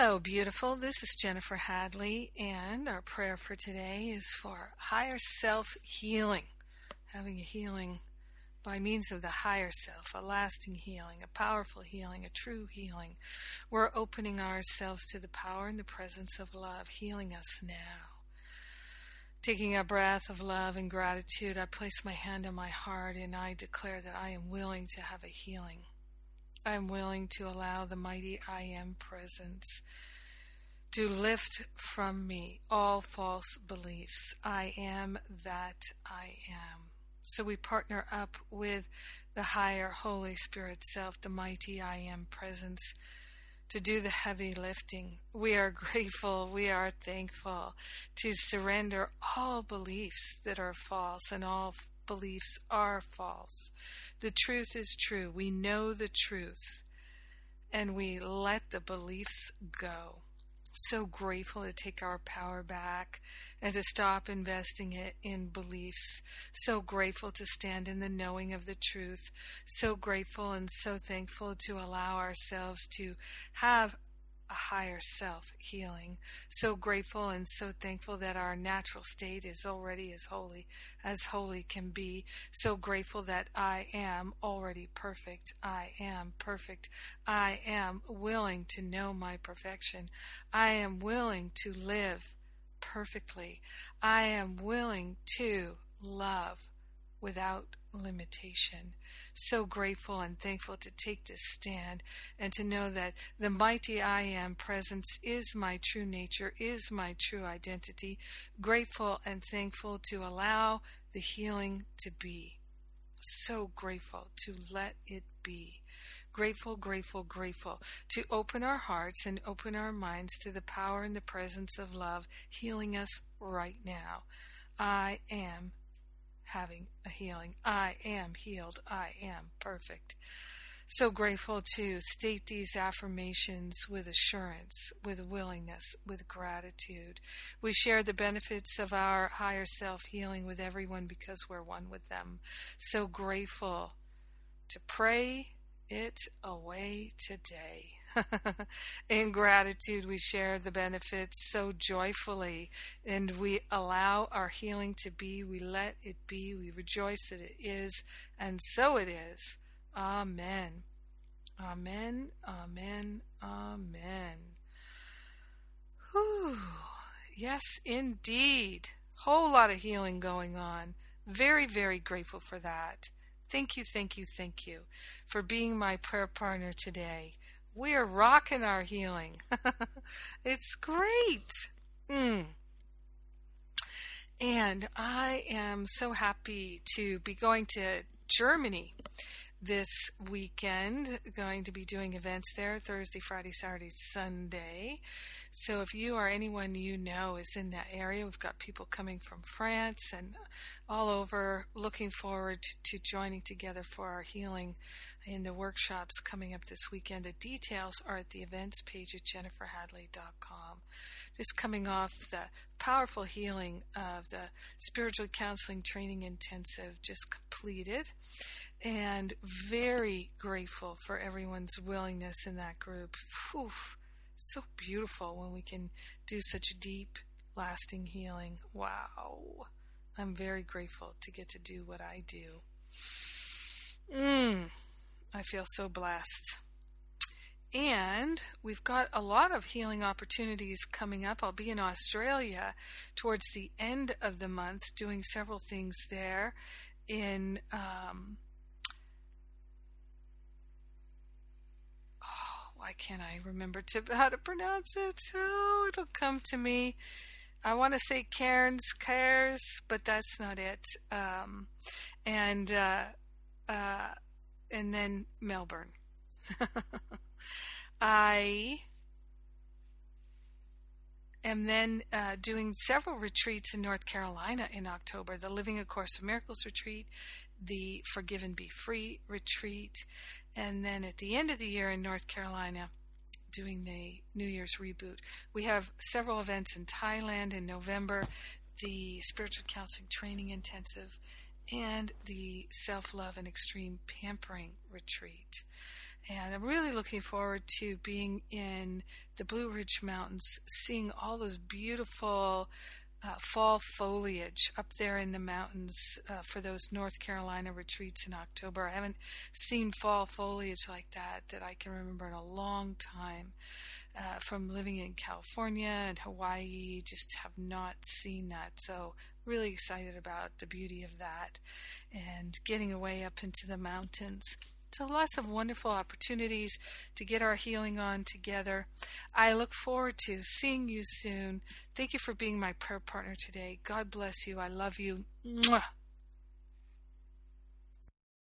Hello, beautiful. This is Jennifer Hadley, and our prayer for today is for higher self healing, having a healing by means of the higher self, a lasting healing, a powerful healing, a true healing. We're opening ourselves to the power and the presence of love, healing us now. Taking a breath of love and gratitude, I place my hand on my heart and I declare that I am willing to have a healing. I am willing to allow the mighty I Am presence to lift from me all false beliefs. I am that I am. So we partner up with the higher Holy Spirit self, the mighty I Am presence, to do the heavy lifting. We are grateful, we are thankful to surrender all beliefs that are false, and all beliefs are false. The truth is true. We know the truth and we let the beliefs go. So grateful to take our power back and to stop investing it in beliefs. So grateful to stand in the knowing of the truth. So grateful and so thankful to allow ourselves to have a higher self healing. So grateful and so thankful that our natural state is already as holy can be. So grateful that I am already perfect. I am perfect. I am willing to know my perfection. I am willing to live perfectly. I am willing to love without limitation. So grateful and thankful to take this stand and to know that the mighty I Am presence is my true nature, is my true identity. Grateful and thankful to allow the healing to be. So grateful to let it be. Grateful, grateful, grateful to open our hearts and open our minds to the power and the presence of love healing us right now. I am having a healing. I am healed. I am perfect. So grateful to state these affirmations with assurance, with willingness, with gratitude. We share the benefits of our higher self healing with everyone because we're one with them. So grateful to pray it away today. In gratitude, we share the benefits so joyfully, and we allow our healing to be. We let it be. We rejoice that it is, and so it is. Amen. Amen. Amen. Amen. Whew. Yes, indeed. Whole lot of healing going on. Very, very grateful for that. Thank you, thank you, thank you for being my prayer partner today. We are rocking our healing. It's great. And I am so happy to be going to Germany this weekend. Going to be doing events there Thursday, Friday, Saturday, Sunday. So if you or anyone you know is in that area, we've got people coming from France and all over, looking forward to joining together for our healing in the workshops coming up this weekend. The details are at the events page at jenniferhadley.com. Just coming off the powerful healing of the Spiritual Counseling Training Intensive just completed, and very grateful for everyone's willingness in that group. Oof. So beautiful when we can do such deep, lasting healing. Wow. I'm very grateful to get to do what I do. I feel so blessed. And we've got a lot of healing opportunities coming up. I'll be in Australia towards the end of the month doing several things there in why can't I remember how to pronounce it? Oh, it'll come to me. I want to say Cairns, but that's not it. And then Melbourne. I am then doing several retreats in North Carolina in October. The Living A Course of Miracles retreat, the Forgive and Be Free retreat, and then at the end of the year in North Carolina doing the New Year's reboot. We have several events in Thailand in November, the Spiritual Counseling Training Intensive, and the Self-Love and Extreme Pampering retreat. And I'm really looking forward to being in the Blue Ridge Mountains, seeing all those beautiful fall foliage up there in the mountains for those North Carolina retreats in October. I haven't seen fall foliage like that I can remember in a long time. From living in California and Hawaii, just have not seen that. So really excited about the beauty of that and getting away up into the mountains. So lots of wonderful opportunities to get our healing on together. I look forward to seeing you soon. Thank you for being my prayer partner today. God bless you. I love you. Mwah.